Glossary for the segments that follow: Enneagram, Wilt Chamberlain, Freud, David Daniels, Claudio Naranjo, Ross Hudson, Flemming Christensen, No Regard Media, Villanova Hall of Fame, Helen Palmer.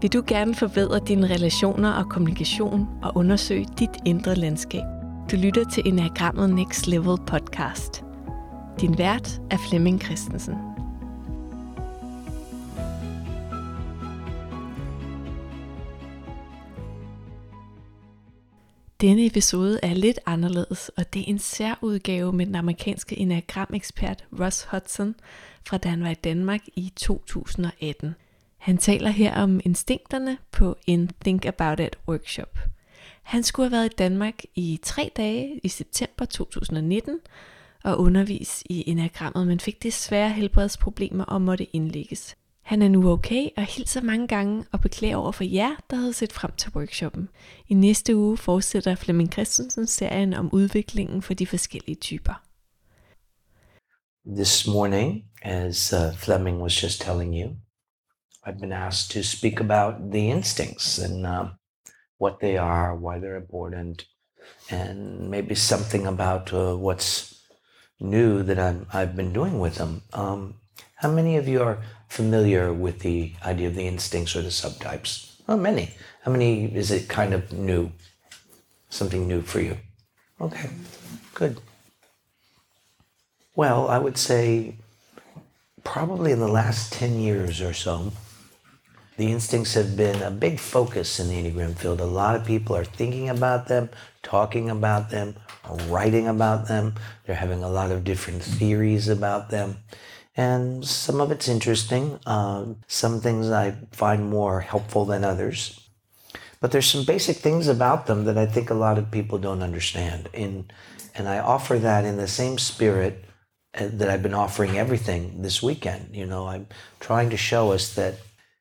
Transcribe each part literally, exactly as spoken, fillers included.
Vil du gerne forbedre dine relationer og kommunikation og undersøge dit indre landskab? Du lytter til Enneagrammet Next Level podcast. Din vært er Flemming Christensen. Denne episode er lidt anderledes, og det er en særudgave med den amerikanske enneagramekspert Ross Hudson, fra da han var i Danmark i to tusind og atten. Han taler her om instinkterne på en Think About It workshop. Han skulle have været i Danmark i tre dage i september to tusind og nitten og undervise i enneagrammet, men fik desværre helbredsproblemer og måtte indlægges. Han er nu okay og hilser mange gange og beklager over for jer, der havde set frem til workshoppen. I næste uge fortsætter Flemming Christensen serien om udviklingen for de forskellige typer. This morning, as uh, Flemming was just telling you, I've been asked to speak about the instincts and uh, what they are, why they're important, and maybe something about uh, what's new that I'm, I've been doing with them. Um, how many of you are familiar with the idea of the instincts or the subtypes? Not many. How many is it kind of new? Something new for you? Okay, good. Well, I would say probably in the last ten years or so, the instincts have been a big focus in the Enneagram field. A lot of people are thinking about them, talking about them, writing about them. They're having a lot of different theories about them. And some of it's interesting. Uh, some things I find more helpful than others. But there's some basic things about them that I think a lot of people don't understand. In, and I offer that in the same spirit that I've been offering everything this weekend. You know, I'm trying to show us that,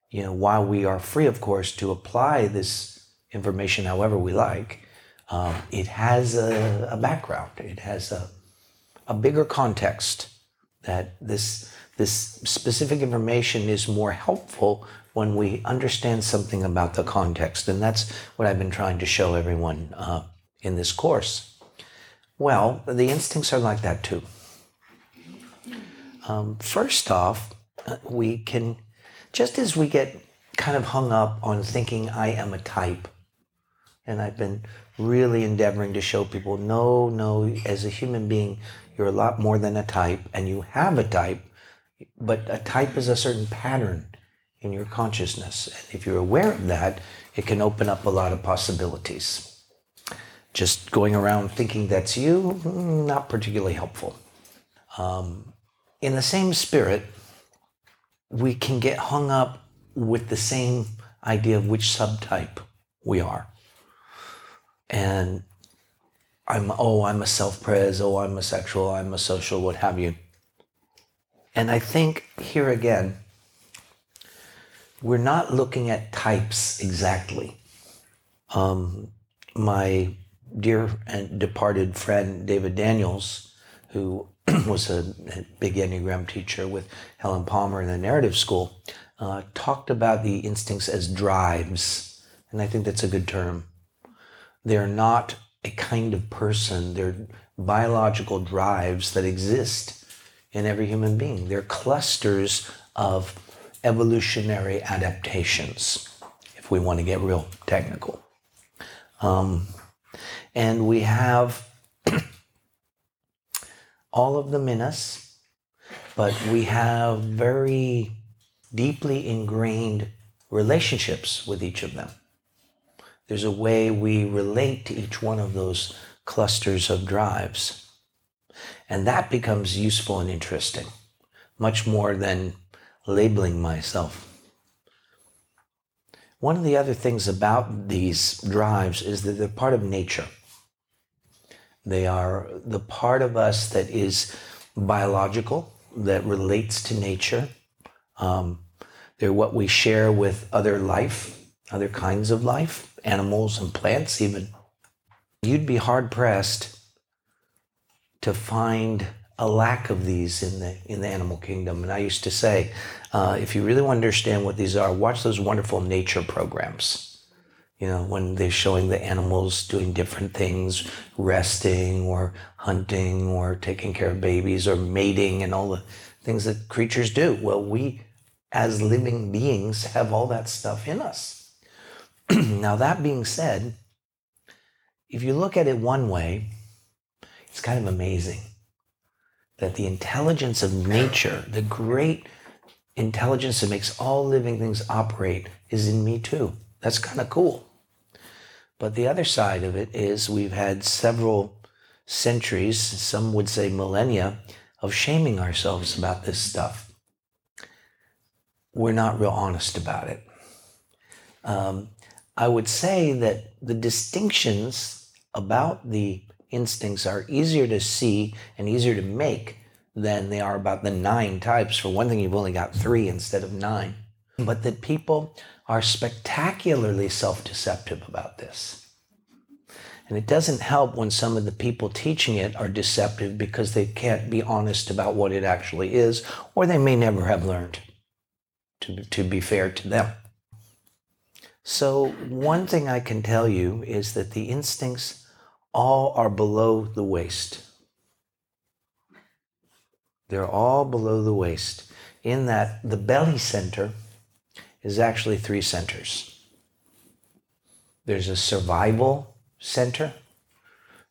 you know, while we are free, of course, to apply this information however we like, um, it has a, a background. It has a, a bigger context, that this, this specific information is more helpful when we understand something about the context. And that's what I've been trying to show everyone uh, in this course. Well, the instincts are like that too. Um, first off, we can, just as we get kind of hung up on thinking I am a type, and I've been really endeavoring to show people, no, no, as a human being, you're a lot more than a type, and you have a type, but a type is a certain pattern in your consciousness. And if you're aware of that, it can open up a lot of possibilities. Just going around thinking that's you, not particularly helpful. Um, In the same spirit, we can get hung up with the same idea of which subtype we are. And I'm, oh, I'm a self-pres, oh, I'm a sexual, I'm a social, what have you. And I think here again, we're not looking at types exactly. Um, my dear and departed friend, David Daniels, who was a, a big Enneagram teacher with Helen Palmer in the narrative school, uh, talked about the instincts as drives. And I think that's a good term. They're not a kind of person. They're biological drives that exist in every human being. They're clusters of evolutionary adaptations, if we want to get real technical. Um, and we have all of them in us, but we have very deeply ingrained relationships with each of them. There's a way we relate to each one of those clusters of drives. And that becomes useful and interesting, much more than labeling myself. One of the other things about these drives is that they're part of nature. They are the part of us that is biological, that relates to nature. Um, they're what we share with other life, other kinds of life, animals and plants even. You'd be hard-pressed to find a lack of these in the in the animal kingdom. And I used to say, uh, if you really want to understand what these are, watch those wonderful nature programs. You know, when they're showing the animals doing different things, resting or hunting or taking care of babies or mating and all the things that creatures do. Well, we as living beings have all that stuff in us. Now, that being said, if you look at it one way, it's kind of amazing that the intelligence of nature, the great intelligence that makes all living things operate, is in me too. That's kind of cool. But the other side of it is we've had several centuries, some would say millennia, of shaming ourselves about this stuff. We're not real honest about it. Um, I would say that the distinctions about the instincts are easier to see and easier to make than they are about the nine types. For one thing, you've only got three instead of nine. But that people are spectacularly self-deceptive about this. And it doesn't help when some of the people teaching it are deceptive because they can't be honest about what it actually is, or they may never have learned, to, to be fair to them. So one thing I can tell you is that the instincts all are below the waist. They're all below the waist, in that the belly center is actually three centers. There's a survival center,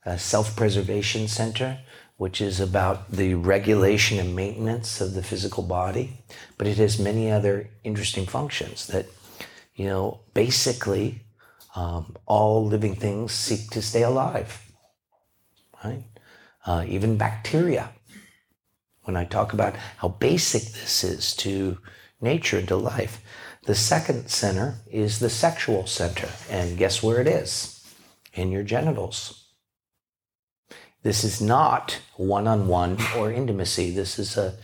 a self-preservation center, which is about the regulation and maintenance of the physical body, but it has many other interesting functions that, you know, basically um, all living things seek to stay alive, right? Uh, even bacteria. When I talk about how basic this is to nature and to life. The second center is the sexual center, and guess where it is? In your genitals. This is not one-on-one or intimacy. This is a,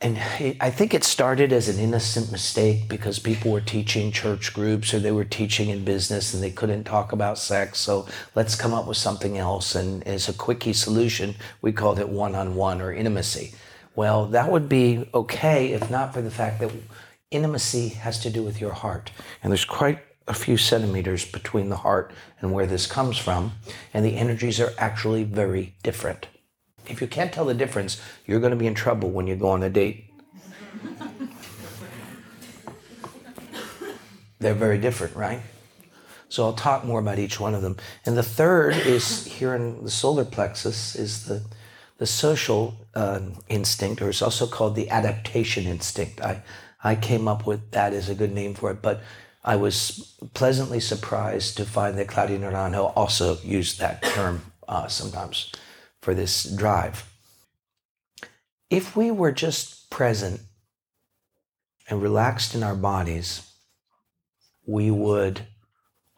and it, I think it started as an innocent mistake because people were teaching church groups or they were teaching in business and they couldn't talk about sex, so let's come up with something else. And as a quickie solution, we called it one-on-one or intimacy. Well, that would be okay if not for the fact that intimacy has to do with your heart. And there's quite a few centimeters between the heart and where this comes from, and the energies are actually very different. If you can't tell the difference, you're going to be in trouble when you go on a date. They're very different, right? So I'll talk more about each one of them. And the third is here in the solar plexus, is the The social uh, instinct, or it's also called the adaptation instinct. I, I came up with that as a good name for it, but I was pleasantly surprised to find that Claudio Naranjo also used that term uh, sometimes for this drive. If we were just present and relaxed in our bodies, we would,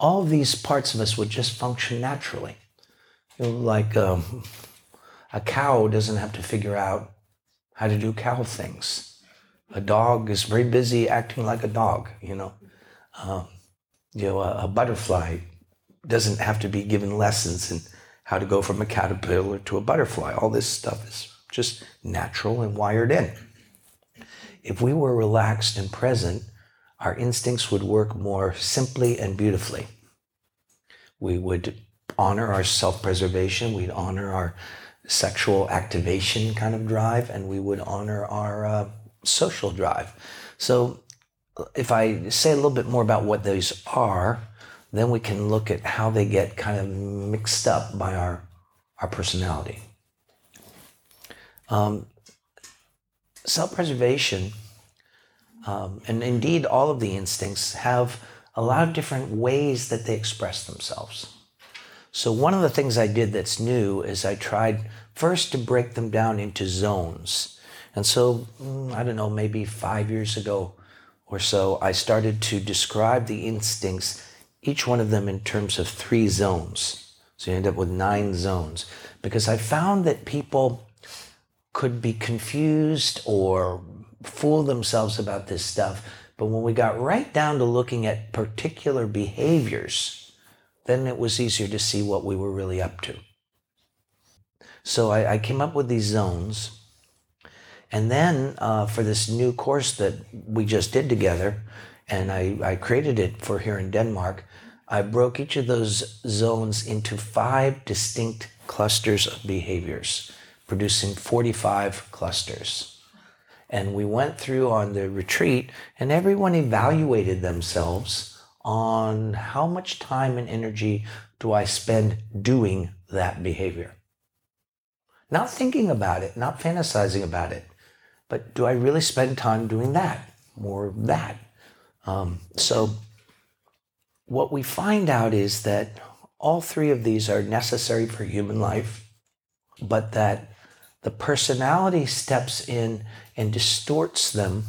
all these parts of us would just function naturally. You know, like... Um, A cow doesn't have to figure out how to do cow things. A dog is very busy acting like a dog, you know. Um, you know, a, a butterfly doesn't have to be given lessons in how to go from a caterpillar to a butterfly. All this stuff is just natural and wired in. If we were relaxed and present, our instincts would work more simply and beautifully. We would honor our self-preservation. We'd honor our sexual activation kind of drive, and we would honor our uh, social drive. So if I say a little bit more about what those are, then we can look at how they get kind of mixed up by our, our personality. Um, self-preservation, um, and indeed all of the instincts, have a lot of different ways that they express themselves. So one of the things I did that's new is I tried first to break them down into zones. And so, I don't know, maybe five years ago or so, I started to describe the instincts, each one of them in terms of three zones. So you end up with nine zones. Because I found that people could be confused or fool themselves about this stuff. But when we got right down to looking at particular behaviors, then it was easier to see what we were really up to. So I, I came up with these zones. And then uh, for this new course that we just did together, and I, I created it for here in Denmark, I broke each of those zones into five distinct clusters of behaviors, producing forty-five clusters. And we went through on the retreat, and everyone evaluated themselves on how much time and energy do I spend doing that behavior. Not thinking about it, not fantasizing about it, but do I really spend time doing that, more of that? Um, so what we find out is that all three of these are necessary for human life, but that the personality steps in and distorts them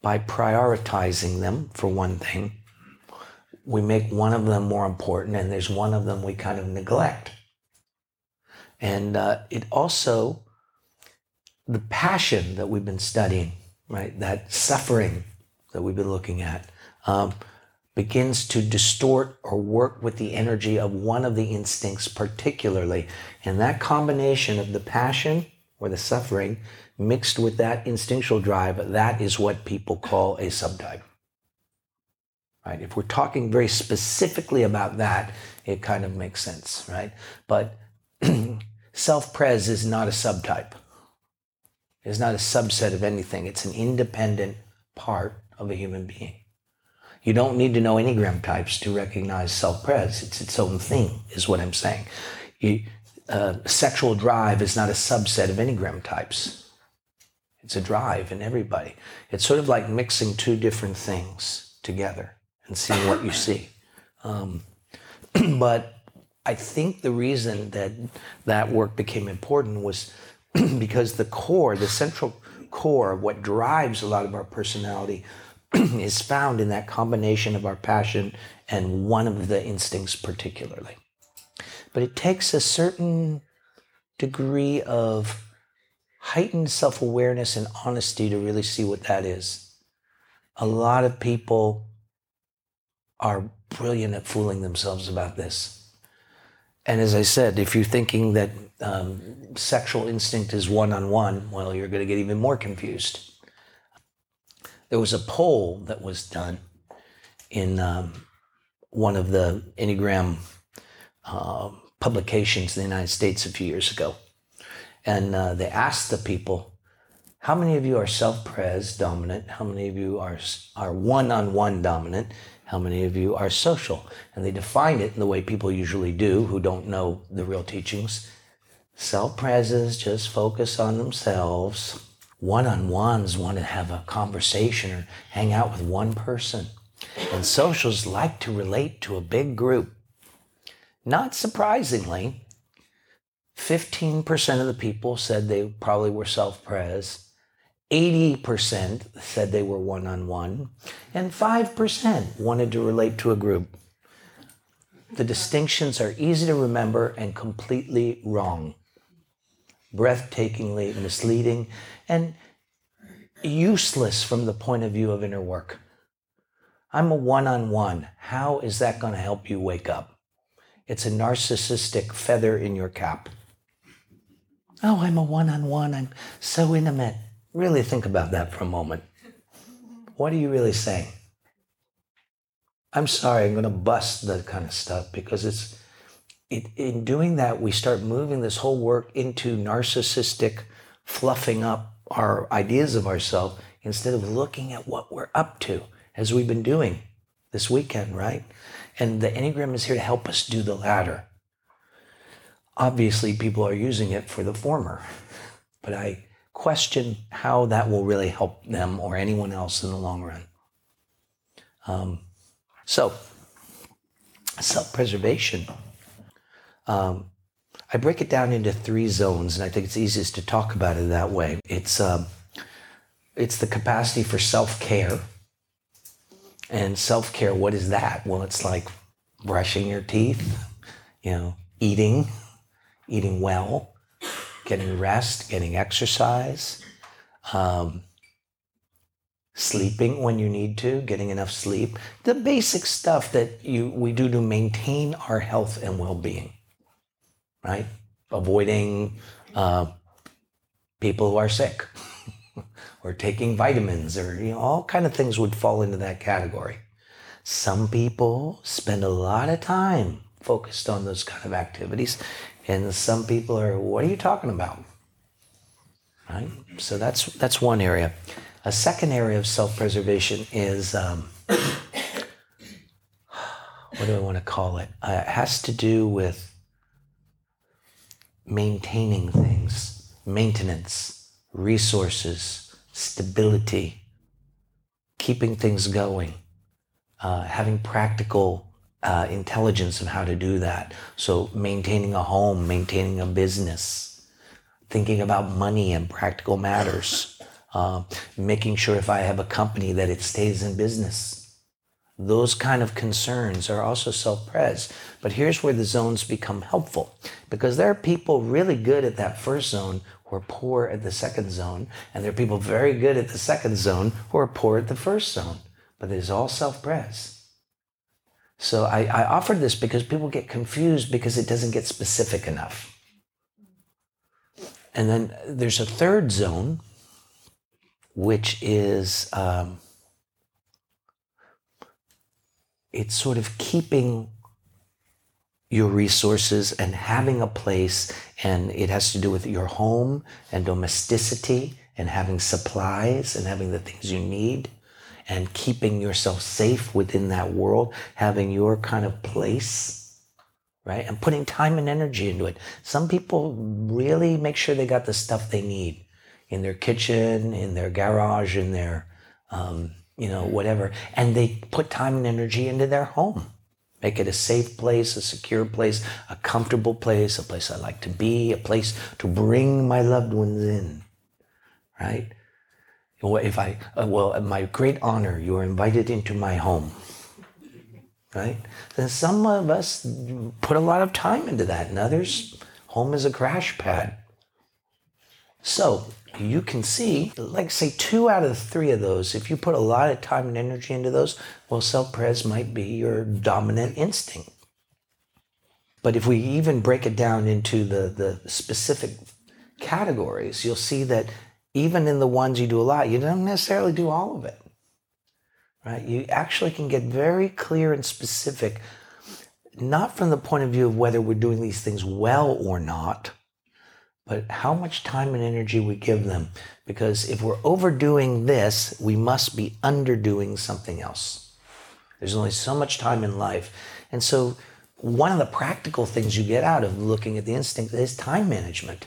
by prioritizing them, for one thing. We make one of them more important, and there's one of them we kind of neglect. And uh, it also, the passion that we've been studying, right, that suffering that we've been looking at, um, begins to distort or work with the energy of one of the instincts particularly. And that combination of the passion or the suffering mixed with that instinctual drive, that is what people call a subtype. Right? If we're talking very specifically about that, it kind of makes sense, right? But self-pres is not a subtype. It's not a subset of anything. It's an independent part of a human being. You don't need to know Enneagram types to recognize self-pres. It's its own thing, is what I'm saying. You, uh, sexual drive is not a subset of Enneagram types. It's a drive in everybody. It's sort of like mixing two different things together and seeing what you see. Um, but I think the reason that that work became important was because the core, the central core of what drives a lot of our personality is found in that combination of our passion and one of the instincts particularly. But it takes a certain degree of heightened self-awareness and honesty to really see what that is. A lot of people are brilliant at fooling themselves about this. And as I said, if you're thinking that um, sexual instinct is one-on-one, well, you're going to get even more confused. There was a poll that was done in um, one of the Enneagram uh, publications in the United States a few years ago. And uh, they asked the people, how many of you are self-pres dominant? How many of you are, are one-on-one dominant? How many of you are social? And they defined it in the way people usually do who don't know the real teachings. Self-preses just focus on themselves. One-on-ones want to have a conversation or hang out with one person. And socials like to relate to a big group. Not surprisingly, fifteen percent of the people said they probably were self-pres, eighty percent said they were one-on-one, and five percent wanted to relate to a group. The distinctions are easy to remember and completely wrong. Breathtakingly misleading, and useless from the point of view of inner work. I'm a one-on-one. How is that going to help you wake up? It's a narcissistic feather in your cap. Oh, I'm a one-on-one. I'm so intimate. Really think about that for a moment. What are you really saying? I'm sorry, I'm going to bust that kind of stuff because it's It, in doing that, we start moving this whole work into narcissistic fluffing up our ideas of ourselves instead of looking at what we're up to, as we've been doing this weekend, right? And the Enneagram is here to help us do the latter. Obviously, people are using it for the former, but I question how that will really help them or anyone else in the long run. Um, so, self-preservation. Um, I break it down into three zones, and I think it's easiest to talk about it that way. It's um, it's the capacity for self-care. And self-care, what is that? Well, it's like brushing your teeth, you know, eating, eating well, getting rest, getting exercise, um, sleeping when you need to, getting enough sleep. The basic stuff that you we do to maintain our health and well-being. Right? Avoiding uh, people who are sick or taking vitamins or you know, all kind of things would fall into that category. Some people spend a lot of time focused on those kind of activities, and some people are, what are you talking about? right? So that's that's one area. A second area of self-preservation is, um, what do I want to call it? Uh, it has to do with maintaining things, maintenance, resources, stability, keeping things going, uh, having practical uh, intelligence of how to do that. So maintaining a home, maintaining a business, thinking about money and practical matters, uh, making sure if I have a company that it stays in business. Those kind of concerns are also self-pres. But here's where the zones become helpful, because there are people really good at that first zone who are poor at the second zone, and there are people very good at the second zone who are poor at the first zone. But it is all self-pres. So I, I offered this because people get confused because it doesn't get specific enough. And then there's a third zone, which is... Um, It's sort of keeping your resources and having a place, and it has to do with your home and domesticity and having supplies and having the things you need and keeping yourself safe within that world, having your kind of place, right? And putting time and energy into it. Some people really make sure they got the stuff they need in their kitchen, in their garage, in their... Um, you know, whatever. And they put time and energy into their home. Make it a safe place, a secure place, a comfortable place, a place I like to be, a place to bring my loved ones in, right? If I, well, my great honor, you are invited into my home, right? Then some of us put a lot of time into that, and others, home is a crash pad. So, you can see, like say two out of three of those, if you put a lot of time and energy into those, well, self-pres might be your dominant instinct. But if we even break it down into the, the specific categories, you'll see that even in the ones you do a lot, you don't necessarily do all of it, right? You actually can get very clear and specific, not from the point of view of whether we're doing these things well or not, but how much time and energy we give them. Because if we're overdoing this, we must be underdoing something else. There's only so much time in life. And so one of the practical things you get out of looking at the instinct is time management.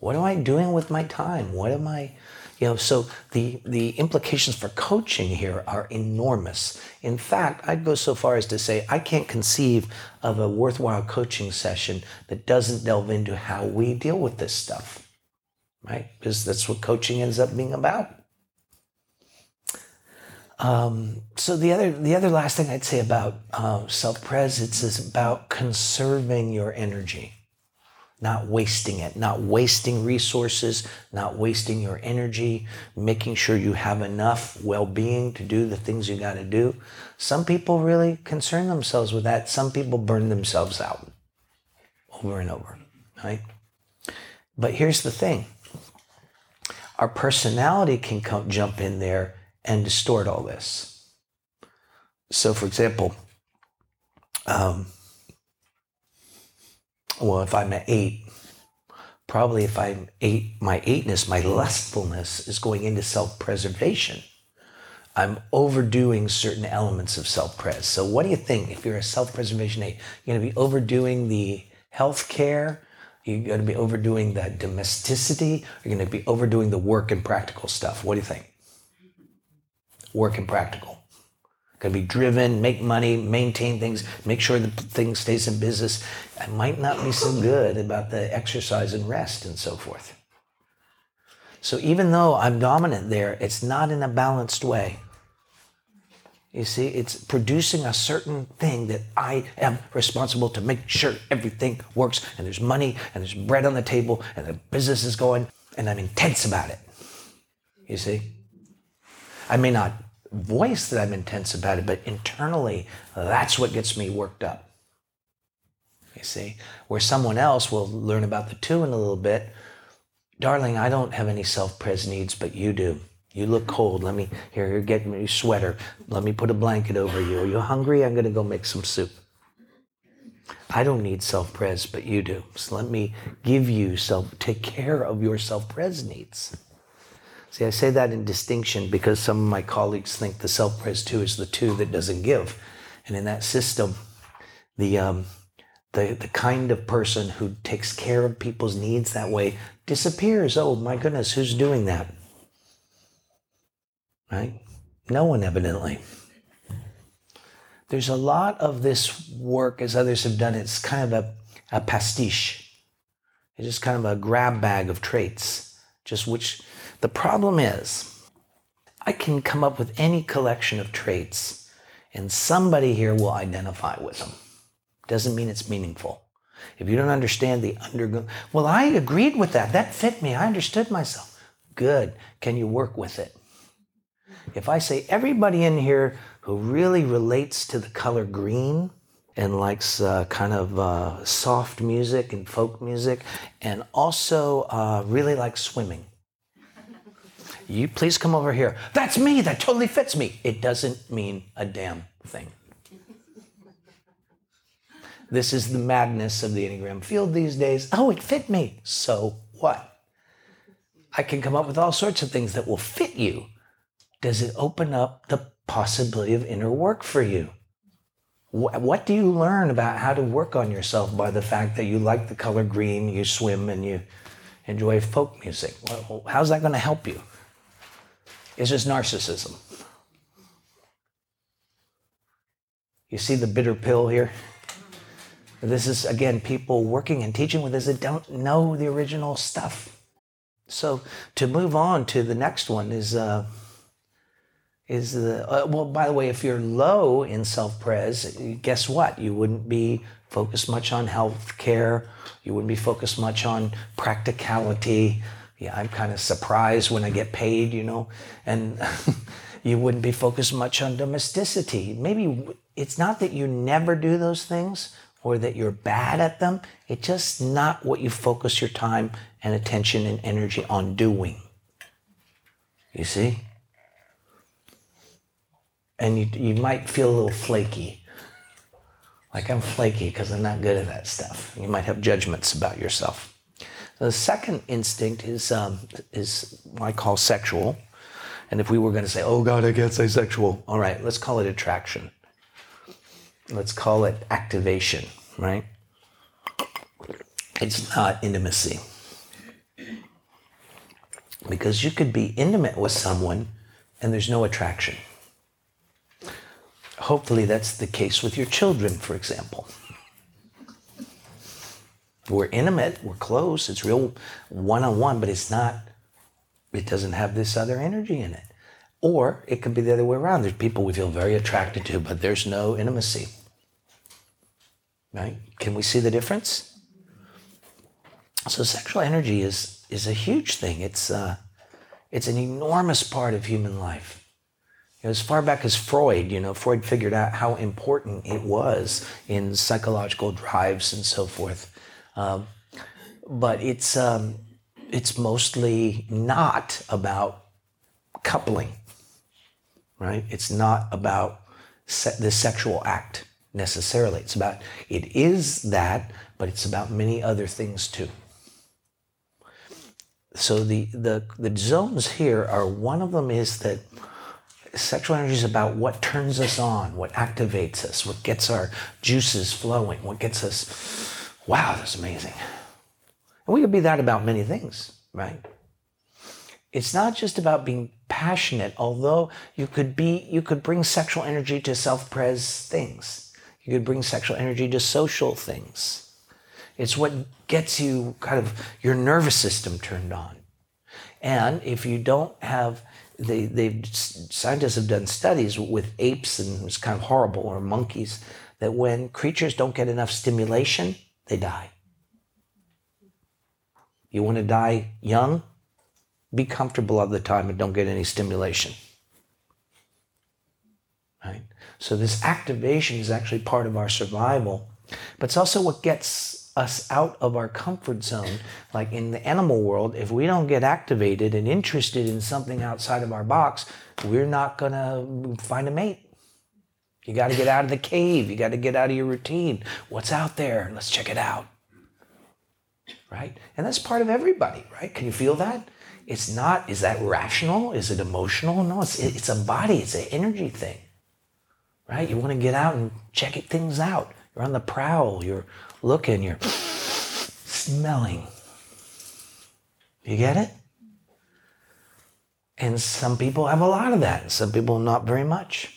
What am I doing with my time? What am I, you know, so the, the implications for coaching here are enormous. In fact, I'd go so far as to say I can't conceive of a worthwhile coaching session that doesn't delve into how we deal with this stuff, right? Because that's what coaching ends up being about. Um, so the other, the other last thing I'd say about uh, self-pres, it's, it's about conserving your energy. Not wasting it, not wasting resources, not wasting your energy, making sure you have enough well-being to do the things you got to do. Some people really concern themselves with that. Some people burn themselves out over and over, right? But here's the thing. Our personality can come, jump in there and distort all this. So, for example, um, Well, if I'm an eight, probably if I'm eight, my eightness, my lustfulness is going into self-preservation. I'm overdoing certain elements of self-pres. So what do you think if you're a self-preservation eight? You're going to be overdoing the healthcare. You're going to be overdoing the domesticity. You're going to be overdoing the work and practical stuff. What do you think? Work and practical. Going to be driven, make money, maintain things, make sure the thing stays in business. I might not be so good about the exercise and rest and so forth. So even though I'm dominant there, it's not in a balanced way. You see, it's producing a certain thing that I am responsible to make sure everything works, and there's money, and there's bread on the table, and the business is going, and I'm intense about it. You see? I may not voice that I'm intense about it, but internally, that's what gets me worked up. You see? Where someone else will learn about the two in a little bit. Darling, I don't have any self-pres needs, but you do. You look cold. Let me, here, you're getting your sweater. Let me put a blanket over you. Are you hungry? I'm going to go make some soup. I don't need self-pres, but you do. So let me give you self, take care of your self-pres needs. See, I say that in distinction because some of my colleagues think the self-pres two is the two that doesn't give. And in that system, the um, the the kind of person who takes care of people's needs that way disappears. Oh, my goodness, who's doing that? Right? No one, evidently. There's a lot of this work, as others have done, it's kind of a, a pastiche. It's just kind of a grab bag of traits. Just which, the problem is, I can come up with any collection of traits and somebody here will identify with them. Doesn't mean it's meaningful. If you don't understand the undergo, well, I agreed with that. That fit me. I understood myself. Good. Can you work with it? If I say everybody in here who really relates to the color green and likes uh, kind of uh, soft music and folk music and also uh, really likes swimming, you please come over here. That's me. That totally fits me. It doesn't mean a damn thing. This is the madness of the Enneagram field these days. Oh, it fit me. So what? I can come up with all sorts of things that will fit you. Does it open up the possibility of inner work for you? What do you learn about how to work on yourself by the fact that you like the color green, you swim, and you enjoy folk music? How's that going to help you? It's just narcissism. You see the bitter pill here? This is, again, people working and teaching with this that don't know the original stuff. So to move on to the next one is, uh, is the, uh, well, by the way, if you're low in self-pres, guess what? You wouldn't be focused much on healthcare. You wouldn't be focused much on practicality. Yeah, I'm kind of surprised when I get paid, you know, and you wouldn't be focused much on domesticity. Maybe it's not that you never do those things, or that you're bad at them. It's just not what you focus your time and attention and energy on doing. You see? And you you might feel a little flaky. Like, I'm flaky because I'm not good at that stuff. You might have judgments about yourself. The second instinct is, um, is what I call sexual. And if we were going to say, oh God, I can't say sexual. All right, let's call it attraction. Let's call it activation, right? It's not intimacy. Because you could be intimate with someone and there's no attraction. Hopefully that's the case with your children, for example. We're intimate, we're close, it's real one-on-one, but it's not, it doesn't have this other energy in it. Or it could be the other way around. There's people we feel very attracted to, but there's no intimacy. Right? Can we see the difference? So sexual energy is is a huge thing. It's uh, it's an enormous part of human life. You know, as far back as Freud, you know, Freud figured out how important it was in psychological drives and so forth. Um, but it's um, it's mostly not about coupling, right? It's not about se- the sexual act necessarily. It's about, it is that, but it's about many other things too. So the, the, the zones here are, one of them is that sexual energy is about what turns us on, what activates us, what gets our juices flowing, what gets us, wow, that's amazing. And we could be that about many things, right? It's not just about being passionate, although you could be, you could bring sexual energy to self-pres things. You could bring sexual energy to social things. It's what gets you kind of your nervous system turned on. And if you don't have, they, they've, scientists have done studies with apes, and it's kind of horrible, or monkeys, that when creatures don't get enough stimulation, they die. You want to die young? Be comfortable all the time and don't get any stimulation. Right? So this activation is actually part of our survival, but it's also what gets us out of our comfort zone. Like in the animal world, if we don't get activated and interested in something outside of our box, we're not going to find a mate. You got to get out of the cave. You got to get out of your routine. What's out there? Let's check it out. Right? And that's part of everybody, right? Can you feel that? It's not, is that rational? Is it emotional? No, it's it's a body. It's an energy thing, right? You want to get out and check things out. You're on the prowl. You're looking. You're smelling. You get it? And some people have a lot of that. Some people not very much.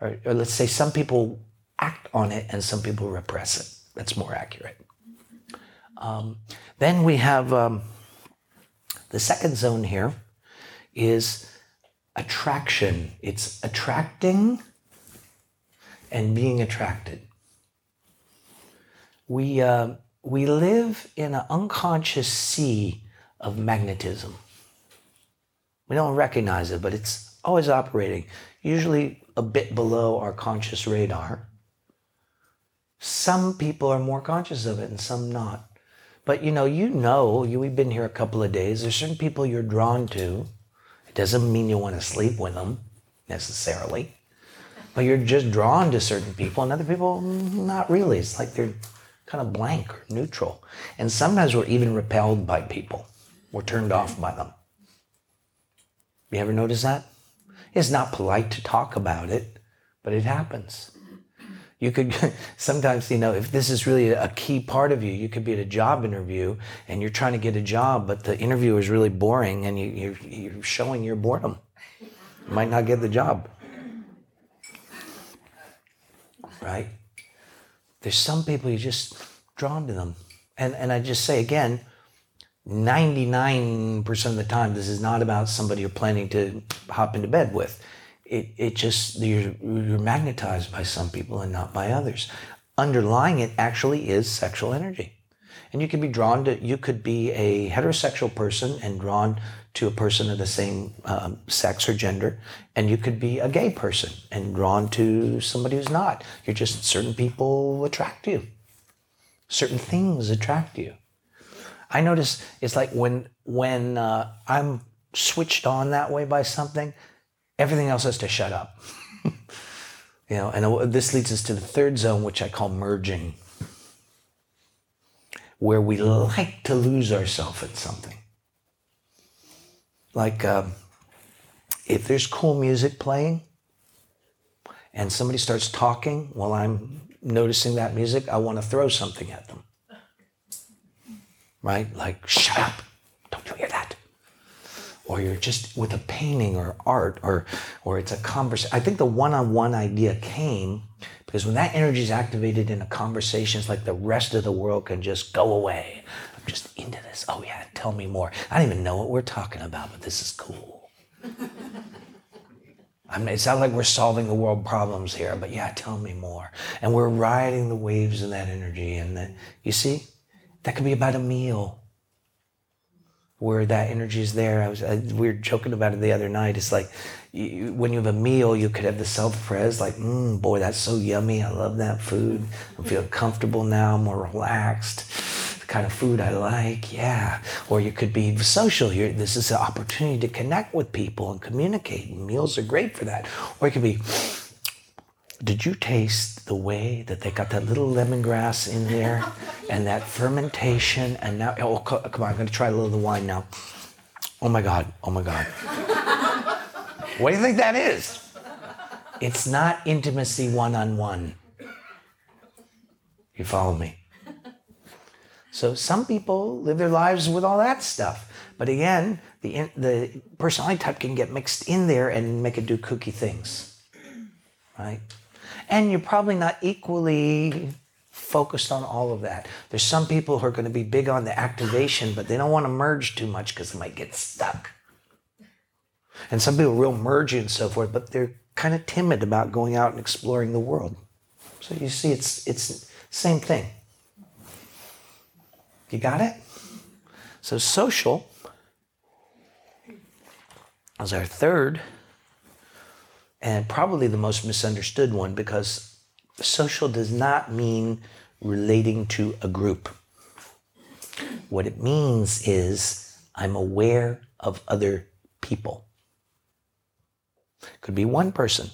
Or, or let's say some people act on it and some people repress it. That's more accurate. Um, then we have um, the second zone here is attraction. It's attracting and being attracted. We uh, we live in an unconscious sea of magnetism. We don't recognize it, but it's always operating, usually a bit below our conscious radar. Some people are more conscious of it and some not. But you know, you know, you, we've been here a couple of days. There's certain people you're drawn to. It doesn't mean you want to sleep with them necessarily, but you're just drawn to certain people, and other people, not really. It's like they're kind of blank or neutral. And sometimes we're even repelled by people. We're turned off by them. You ever notice that? It's not polite to talk about it, but it happens. You could sometimes, you know, if this is really a key part of you, you could be at a job interview and you're trying to get a job, but the interview is really boring and you, you're, you're showing your boredom. You might not get the job. Right? There's some people you're just drawn to them. And, and I just say again, ninety-nine percent of the time, this is not about somebody you're planning to hop into bed with. It it just, you're, you're magnetized by some people and not by others. Underlying it actually is sexual energy. And you can be drawn to, you could be a heterosexual person and drawn to a person of the same um, sex or gender. And you could be a gay person and drawn to somebody who's not. You're just, certain people attract you. Certain things attract you. I notice it's like when, when uh, I'm switched on that way by something, everything else has to shut up. You know, and this leads us to the third zone, which I call merging, where we like to lose ourselves in something. Like um, if there's cool music playing and somebody starts talking while I'm noticing that music, I want to throw something at them. Right? Like, shut up. Don't you hear that? Or you're just with a painting or art, or or it's a conversation. I think the one-on-one idea came because when that energy is activated in a conversation, it's like the rest of the world can just go away. I'm just into this. Oh yeah, tell me more. I don't even know what we're talking about, but this is cool. I mean, it's not like we're solving the world problems here, but yeah, tell me more. And we're riding the waves in that energy. And the, you see, that could be about a meal, where that energy is there. I was I, we were joking about it the other night. It's like you, when you have a meal, you could have the self-pres, like, mm, boy, that's so yummy. I love that food. I feel comfortable now, more relaxed. The kind of food I like, yeah. Or you could be social. You're, this is an opportunity to connect with people and communicate. And meals are great for that. Or it could be, did you taste the way that they got that little lemongrass in there and that fermentation? And now, oh, come on, I'm going to try a little of the wine now. Oh, my God. Oh, my God. What do you think that is? It's not intimacy one-on-one. You follow me? So some people live their lives with all that stuff. But again, the, the personality type can get mixed in there and make it do kooky things. Right? And you're probably not equally focused on all of that. There's some people who are going to be big on the activation, but they don't want to merge too much because they might get stuck. And some people are real merging and so forth, but they're kind of timid about going out and exploring the world. So you see, it's it's same thing. You got it? So social is our third, and probably the most misunderstood one, because social does not mean relating to a group. What it means is I'm aware of other people. Could be one person.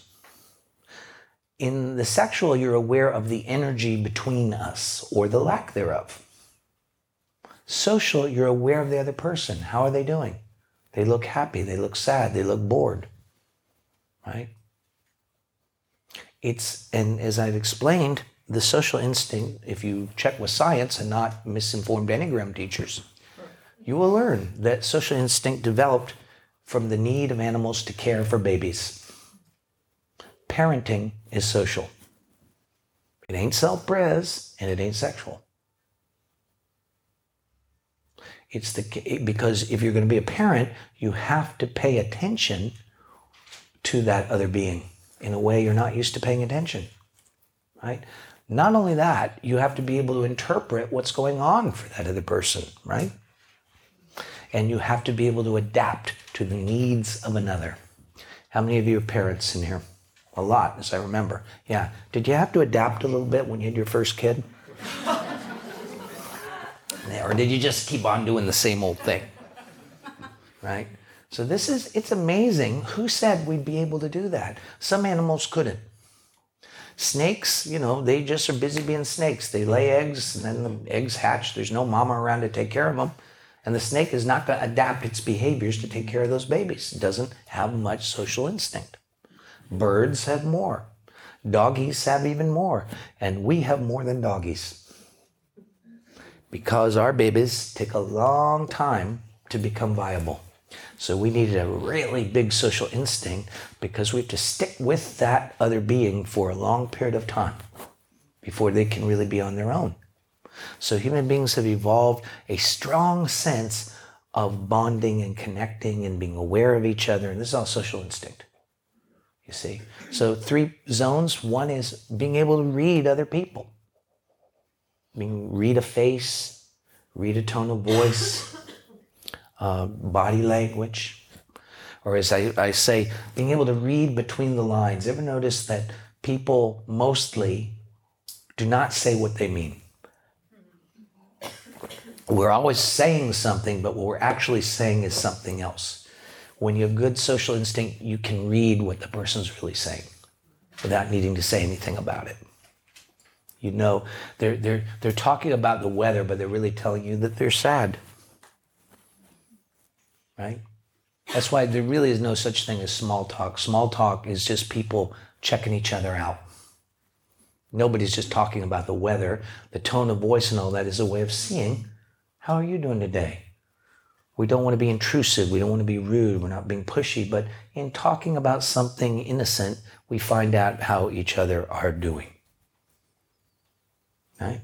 In the sexual, you're aware of the energy between us or the lack thereof. Social, you're aware of the other person. How are they doing? They look happy. They look sad. They look bored. Right? It's, and as I've explained, the social instinct, if you check with science and not misinformed Enneagram teachers, you will learn that social instinct developed from the need of animals to care for babies. Parenting is social. It ain't self-pres and it ain't sexual. It's the because if you're going to be a parent, you have to pay attention to that other being in a way you're not used to paying attention, right? Not only that, you have to be able to interpret what's going on for that other person, right? And you have to be able to adapt to the needs of another. How many of you are parents in here? A lot, as I remember. Yeah. Did you have to adapt a little bit when you had your first kid? Or did you just keep on doing the same old thing? Right? So this is, it's amazing. Who said we'd be able to do that? Some animals couldn't. Snakes, you know, they just are busy being snakes. They lay eggs, and then the eggs hatch. There's no mama around to take care of them. And the snake is not going to adapt its behaviors to take care of those babies. It doesn't have much social instinct. Birds have more. Doggies have even more. And we have more than doggies. Because our babies take a long time to become viable. So we needed a really big social instinct because we have to stick with that other being for a long period of time before they can really be on their own. So human beings have evolved a strong sense of bonding and connecting and being aware of each other. And this is all social instinct, you see. So three zones. One is being able to read other people. I mean, read a face, read a tone of voice, uh, body language. Or as I, I say, being able to read between the lines. Ever notice that people mostly do not say what they mean? We're always saying something, but what we're actually saying is something else. When you have good social instinct, you can read what the person's really saying without needing to say anything about it. You know, they're, they're, they're talking about the weather, but they're really telling you that they're sad, right? That's why there really is no such thing as small talk. Small talk is just people checking each other out. Nobody's just talking about the weather. The tone of voice and all that is a way of seeing, how are you doing today? We don't want to be intrusive. We don't want to be rude. We're not being pushy. But in talking about something innocent, we find out how each other are doing. Right?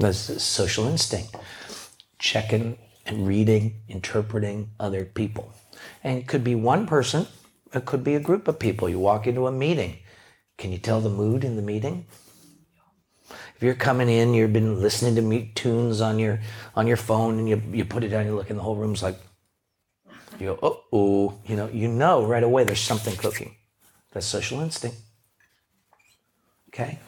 That's the social instinct. Checking and reading, interpreting other people. And it could be one person, it could be a group of people. You walk into a meeting. Can you tell the mood in the meeting? If you're coming in, you've been listening to me tunes on your on your phone and you, you put it down, you look and the whole room's like, you go, uh-oh, you know, you know right away there's something cooking. That's social instinct. Okay?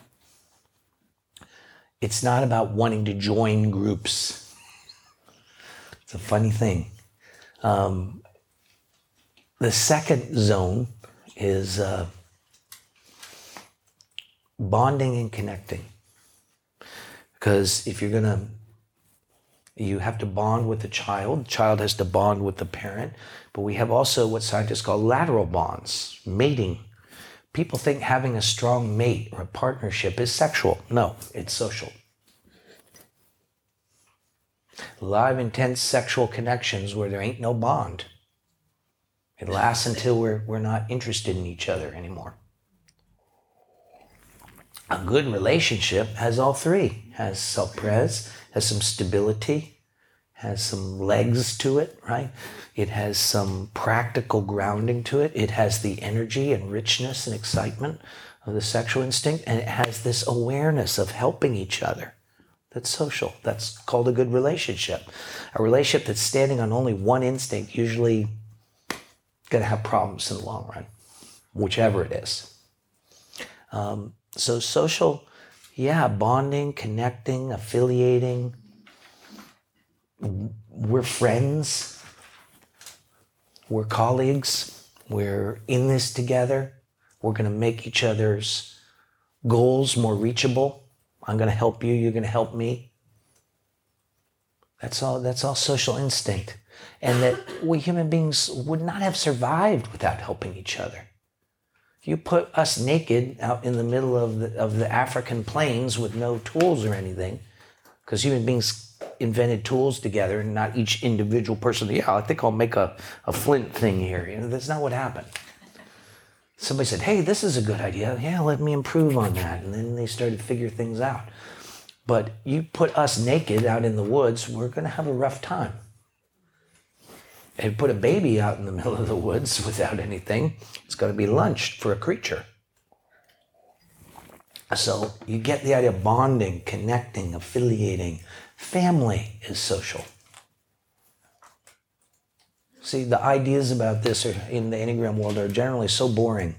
It's not about wanting to join groups. It's a funny thing. Um, the second zone is uh, bonding and connecting. Because if you're going to, you have to bond with the child. The child has to bond with the parent. But we have also what scientists call lateral bonds, mating. People think having a strong mate or a partnership is sexual. No, it's social. A lot of intense sexual connections where there ain't no bond. It lasts until we're, we're not interested in each other anymore. A good relationship has all three. Has self-pres, has some stability, has some legs to it, right? It has some practical grounding to it. It has the energy and richness and excitement of the sexual instinct. And it has this awareness of helping each other. That's social. That's called a good relationship. A relationship that's standing on only one instinct usually going to have problems in the long run, whichever it is. Um, so social, yeah, bonding, connecting, affiliating. We're friends. We're colleagues. We're in this together. We're going to make each other's goals more reachable. I'm going to help you. You're going to help me. That's all. That's all social instinct. And that we human beings would not have survived without helping each other. You put us naked out in the middle of the, of the African plains with no tools or anything, because human beings invented tools together and not each individual person. Yeah, I think I'll make a, a flint thing here. You know, that's not what happened. Somebody said, hey, this is a good idea. Yeah, let me improve on that. And then they started to figure things out. But you put us naked out in the woods, we're going to have a rough time. And put a baby out in the middle of the woods without anything, it's going to be lunched for a creature. So you get the idea of bonding, connecting, affiliating. Family is social. See, the ideas about this are, in the Enneagram world are generally so boring.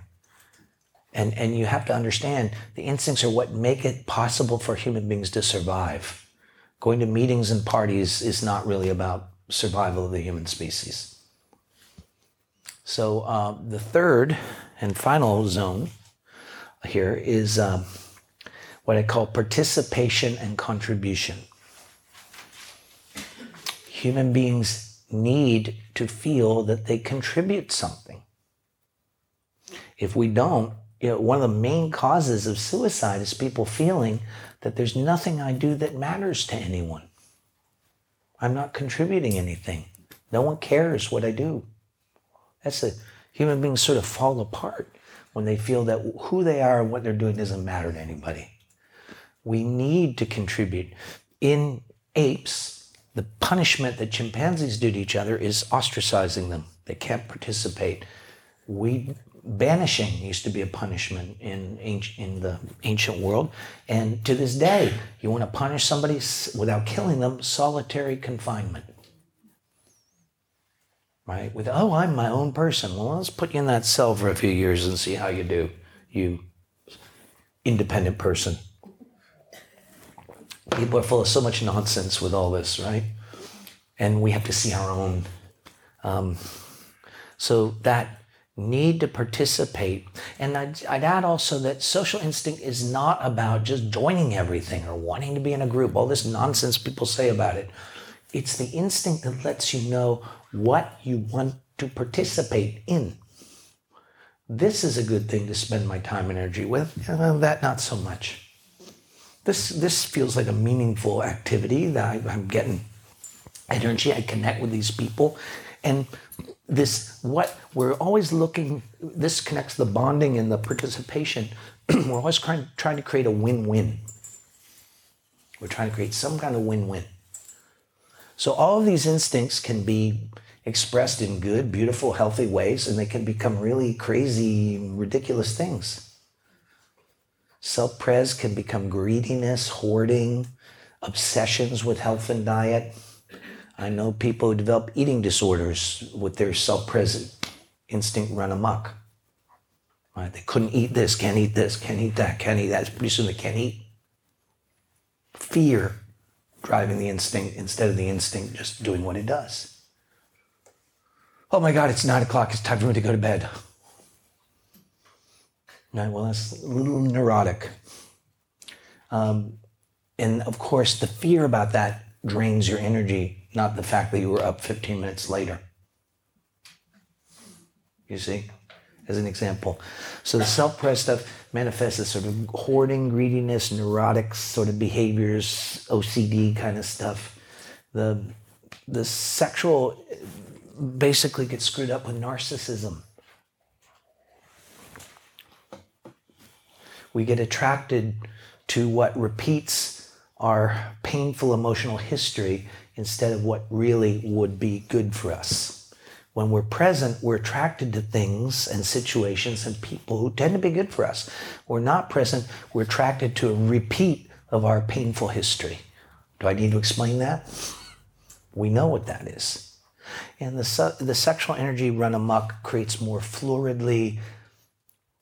And, and you have to understand the instincts are what make it possible for human beings to survive. Going to meetings and parties is not really about survival of the human species. So uh, the third and final zone here is um, what I call participation and contribution. Human beings need to feel that they contribute something. If we don't, you know, one of the main causes of suicide is people feeling that there's nothing I do that matters to anyone. I'm not contributing anything. No one cares what I do. That's the human beings sort of fall apart when they feel that who they are and what they're doing doesn't matter to anybody. We need to contribute. In apes, the punishment that chimpanzees do to each other is ostracizing them. They can't participate. We banishing used to be a punishment in in the ancient world, and to this day, you want to punish somebody without killing them, solitary confinement. Right? With, oh, I'm my own person. Well, let's put you in that cell for a few years and see how you do, you independent person. People are full of so much nonsense with all this, right? And we have to see our own. Um, so that need to participate. And I'd, I'd add also that social instinct is not about just joining everything or wanting to be in a group, all this nonsense people say about it. It's the instinct that lets you know what you want to participate in. This is a good thing to spend my time and energy with, uh, that not so much. This this feels like a meaningful activity that I, I'm getting energy, I connect with these people. And this, what we're always looking, this connects the bonding and the participation. We're always trying, trying to create a win-win. We're trying to create some kind of win-win. So all of these instincts can be expressed in good, beautiful, healthy ways, and they can become really crazy, ridiculous things. Self-pres can become greediness, hoarding, obsessions with health and diet. I know people who develop eating disorders with their self-pres instinct run amok. Right? They couldn't eat this, can't eat this, can't eat that, can't eat that. Pretty soon they can't eat. Fear driving the instinct instead of the instinct just doing what it does. Oh my God, it's nine o'clock. It's time for me to go to bed. Right? Well, that's a little neurotic. Um, and of course, the fear about that drains your energy, not the fact that you were up fifteen minutes later. You see, as an example. So the self-press stuff manifests as sort of hoarding, greediness, neurotic sort of behaviors, O C D kind of stuff. The, the sexual basically gets screwed up with narcissism. We get attracted to what repeats our painful emotional history instead of what really would be good for us. When we're present, we're attracted to things and situations and people who tend to be good for us. We're not present, we're attracted to a repeat of our painful history. Do I need to explain that? We know what that is. And the, su- the sexual energy run amok creates more floridly,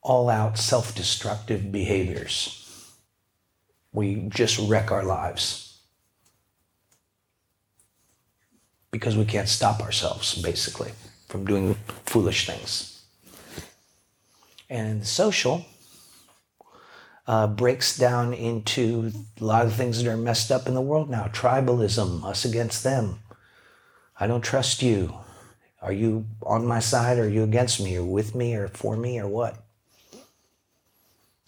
all-out, self-destructive behaviors. We just wreck our lives because we can't stop ourselves, basically, from doing foolish things. And social uh, breaks down into a lot of things that are messed up in the world now. Tribalism, us against them. I don't trust you. Are you on my side or are you against me or with me or for me or what?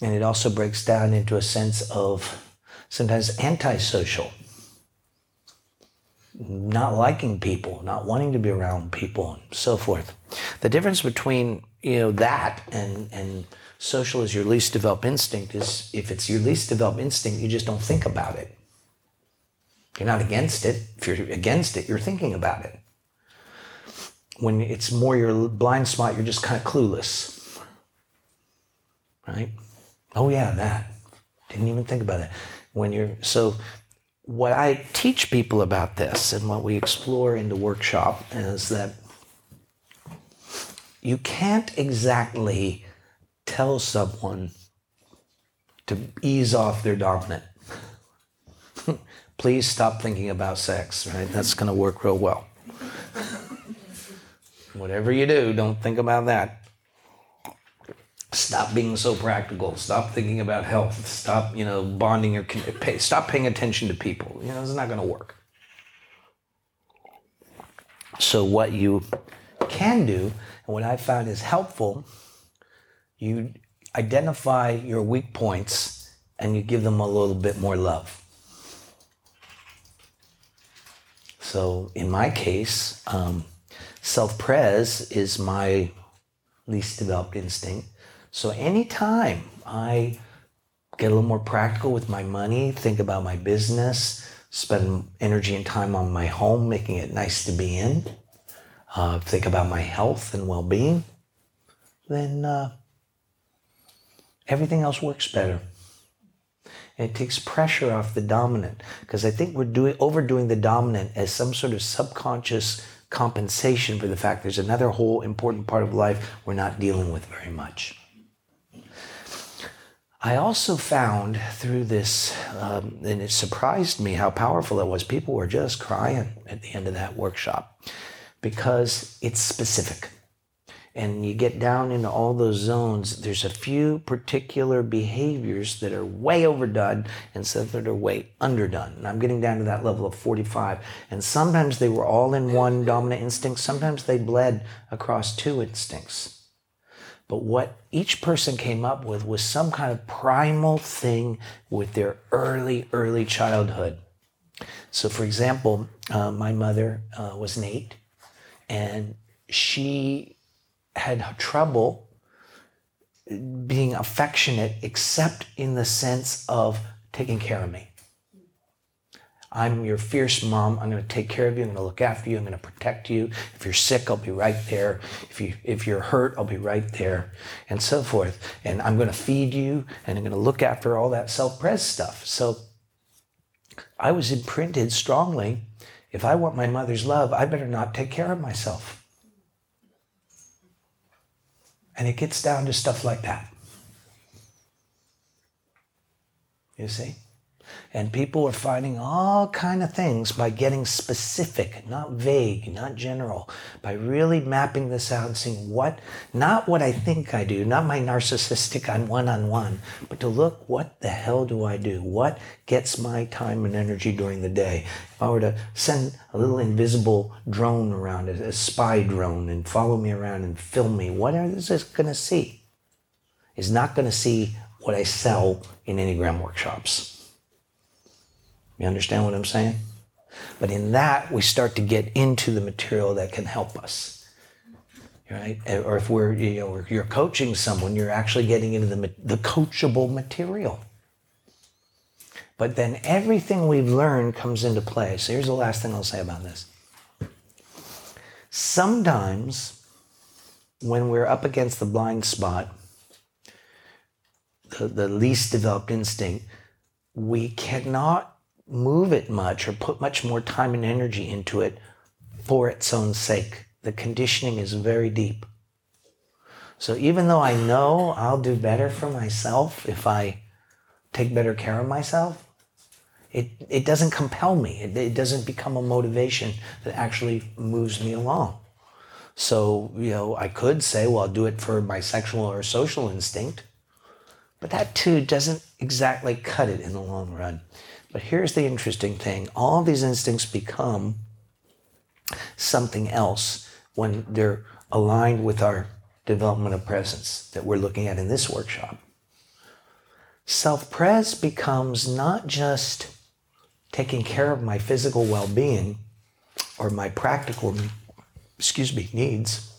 And it also breaks down into a sense of sometimes antisocial. Not liking people, not wanting to be around people, and so forth. The difference between, you know, that and, and social is your least developed instinct is if it's your least developed instinct, you just don't think about it. You're not against it. If you're against it, you're thinking about it. When it's more your blind spot, you're just kind of clueless, right? Oh yeah, that. Didn't even think about it. When you're, so what I teach people about this and what we explore in the workshop is that you can't exactly tell someone to ease off their dominant. Please stop thinking about sex, right? That's going to work real well. Whatever you do, don't think about that. Stop being so practical. Stop thinking about health. Stop, you know, bonding your... Pay, stop paying attention to people. You know, it's not going to work. So what you can do, and what I found is helpful, you identify your weak points and you give them a little bit more love. So in my case, um, self-pres is my least developed instinct. So anytime I get a little more practical with my money, think about my business, spend energy and time on my home, making it nice to be in, uh, think about my health and well-being, then uh, everything else works better. And it takes pressure off the dominant, because I think we're doing overdoing the dominant as some sort of subconscious compensation for the fact there's another whole important part of life we're not dealing with very much. I also found through this, um, and it surprised me how powerful it was, people were just crying at the end of that workshop because it's specific. And you get down into all those zones, there's a few particular behaviors that are way overdone and some that are way underdone. And I'm getting down to that level of forty-five. And sometimes they were all in one dominant instinct. Sometimes they bled across two instincts. But what each person came up with was some kind of primal thing with their early, early childhood. So for example, uh, my mother uh, was an eight, and she had trouble being affectionate except in the sense of taking care of me. I'm your fierce mom. I'm going to take care of you. I'm going to look after you. I'm going to protect you. If you're sick, I'll be right there. If you, if you're hurt, I'll be right there, and so forth. And I'm going to feed you, and I'm going to look after all that self-pres stuff. So I was imprinted strongly, if I want my mother's love, I better not take care of myself. And it gets down to stuff like that. You see? And people are finding all kind of things by getting specific, not vague, not general, by really mapping this out and seeing what, not what I think I do, not my narcissistic I'm one-on-one, but to look, what the hell do I do? What gets my time and energy during the day? If I were to send a little invisible drone around, a spy drone, and follow me around and film me, what is this going to see? It's not going to see what I sell in Enneagram workshops. You understand what I'm saying? But in that, we start to get into the material that can help us, right? Or if we're, you know, you're coaching someone, you're actually getting into the, the coachable material. But then everything we've learned comes into play. So here's the last thing I'll say about this. Sometimes when we're up against the blind spot, the, the least developed instinct, we cannot move it much or put much more time and energy into it for its own sake. The conditioning is very deep. So even though I know I'll do better for myself if I take better care of myself, it, it doesn't compel me. It, it doesn't become a motivation that actually moves me along. So, you know, I could say, well, I'll do it for my sexual or social instinct, But that too doesn't exactly cut it in the long run. But here's the interesting thing. All of these instincts become something else when they're aligned with our development of presence that we're looking at in this workshop. Self-pres becomes not just taking care of my physical well-being or my practical, excuse me, needs,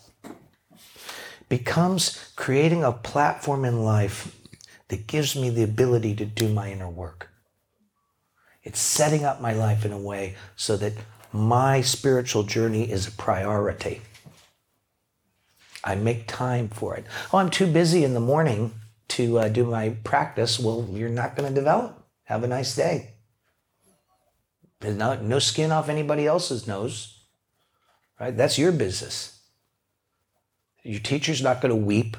becomes creating a platform in life that gives me the ability to do my inner work. It's setting up my life in a way so that my spiritual journey is a priority. I make time for it. Oh, I'm too busy in the morning to uh, do my practice. Well, you're not going to develop. Have a nice day. There's no, no skin off anybody else's nose, right? That's your business. Your teacher's not going to weep.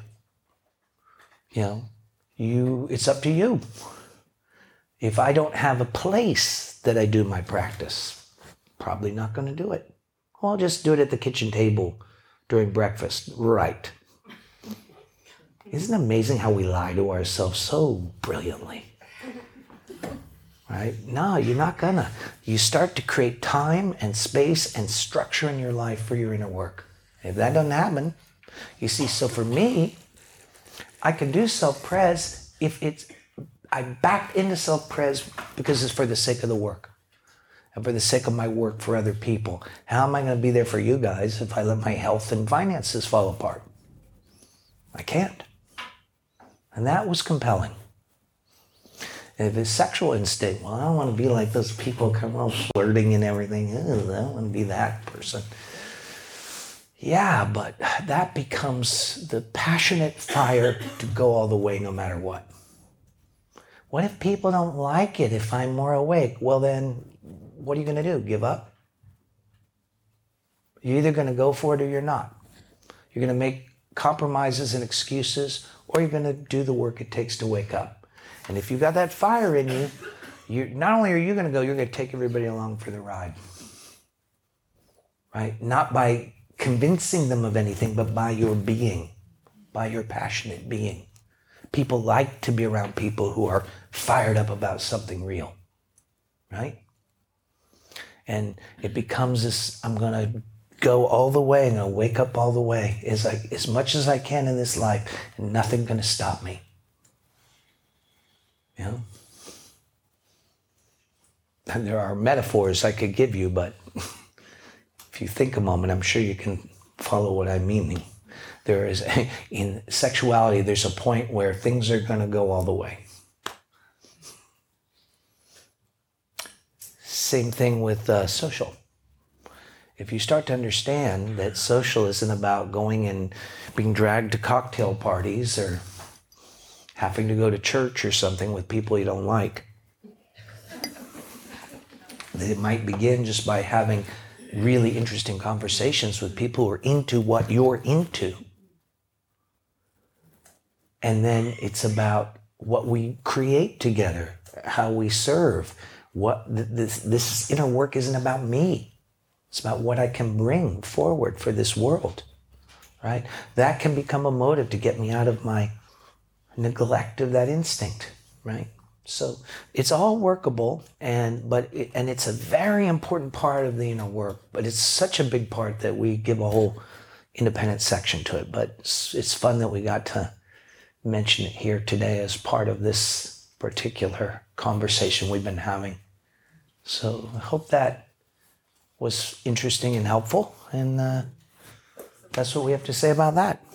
You know, you, it's up to you. If I don't have a place that I do my practice, probably not going to do it. Well, I'll just do it at the kitchen table during breakfast. Right. Isn't it amazing how we lie to ourselves so brilliantly? Right? No, you're not gonna. You start to create time and space and structure in your life for your inner work. If that doesn't happen, you see, so for me, I can do self-pres if it's, I backed into self-pres because it's for the sake of the work and for the sake of my work for other people. How am I gonna be there for you guys if I let my health and finances fall apart? I can't. And that was compelling. And if it's sexual instinct, well, I don't want to be like those people come all flirting and everything. Ew, I don't want to be that person. Yeah, but that becomes the passionate fire to go all the way no matter what. What if people don't like it if I'm more awake? Well, then what are you going to do? Give up? You're either going to go for it or you're not. You're going to make compromises and excuses, or you're going to do the work it takes to wake up. And if you've got that fire in you, you're, not only are you going to go, you're going to take everybody along for the ride. Right? Not by convincing them of anything, but by your being, by your passionate being. People like to be around people who are fired up about something real. Right? And it becomes this, I'm going to go all the way, and I'll wake up all the way as, I, as much as I can in this life, and nothing's going to stop me. You know? And there are metaphors I could give you, but if you think a moment, I'm sure you can follow what I mean. There is, a, in sexuality, there's a point where things are going to go all the way. Same thing with uh, social. If you start to understand that social isn't about going and being dragged to cocktail parties or having to go to church or something with people you don't like, that it might begin just by having really interesting conversations with people who are into what you're into. And then it's about what we create together, how we serve. What this, this inner work isn't about me. It's about what I can bring forward for this world, right? That can become a motive to get me out of my neglect of that instinct, right? So it's all workable, and but it, and it's a very important part of the inner work, but it's such a big part that we give a whole independent section to it. But it's, it's fun that we got to mention it here today as part of this particular conversation we've been having. So I hope that was interesting and helpful, and uh, that's what we have to say about that.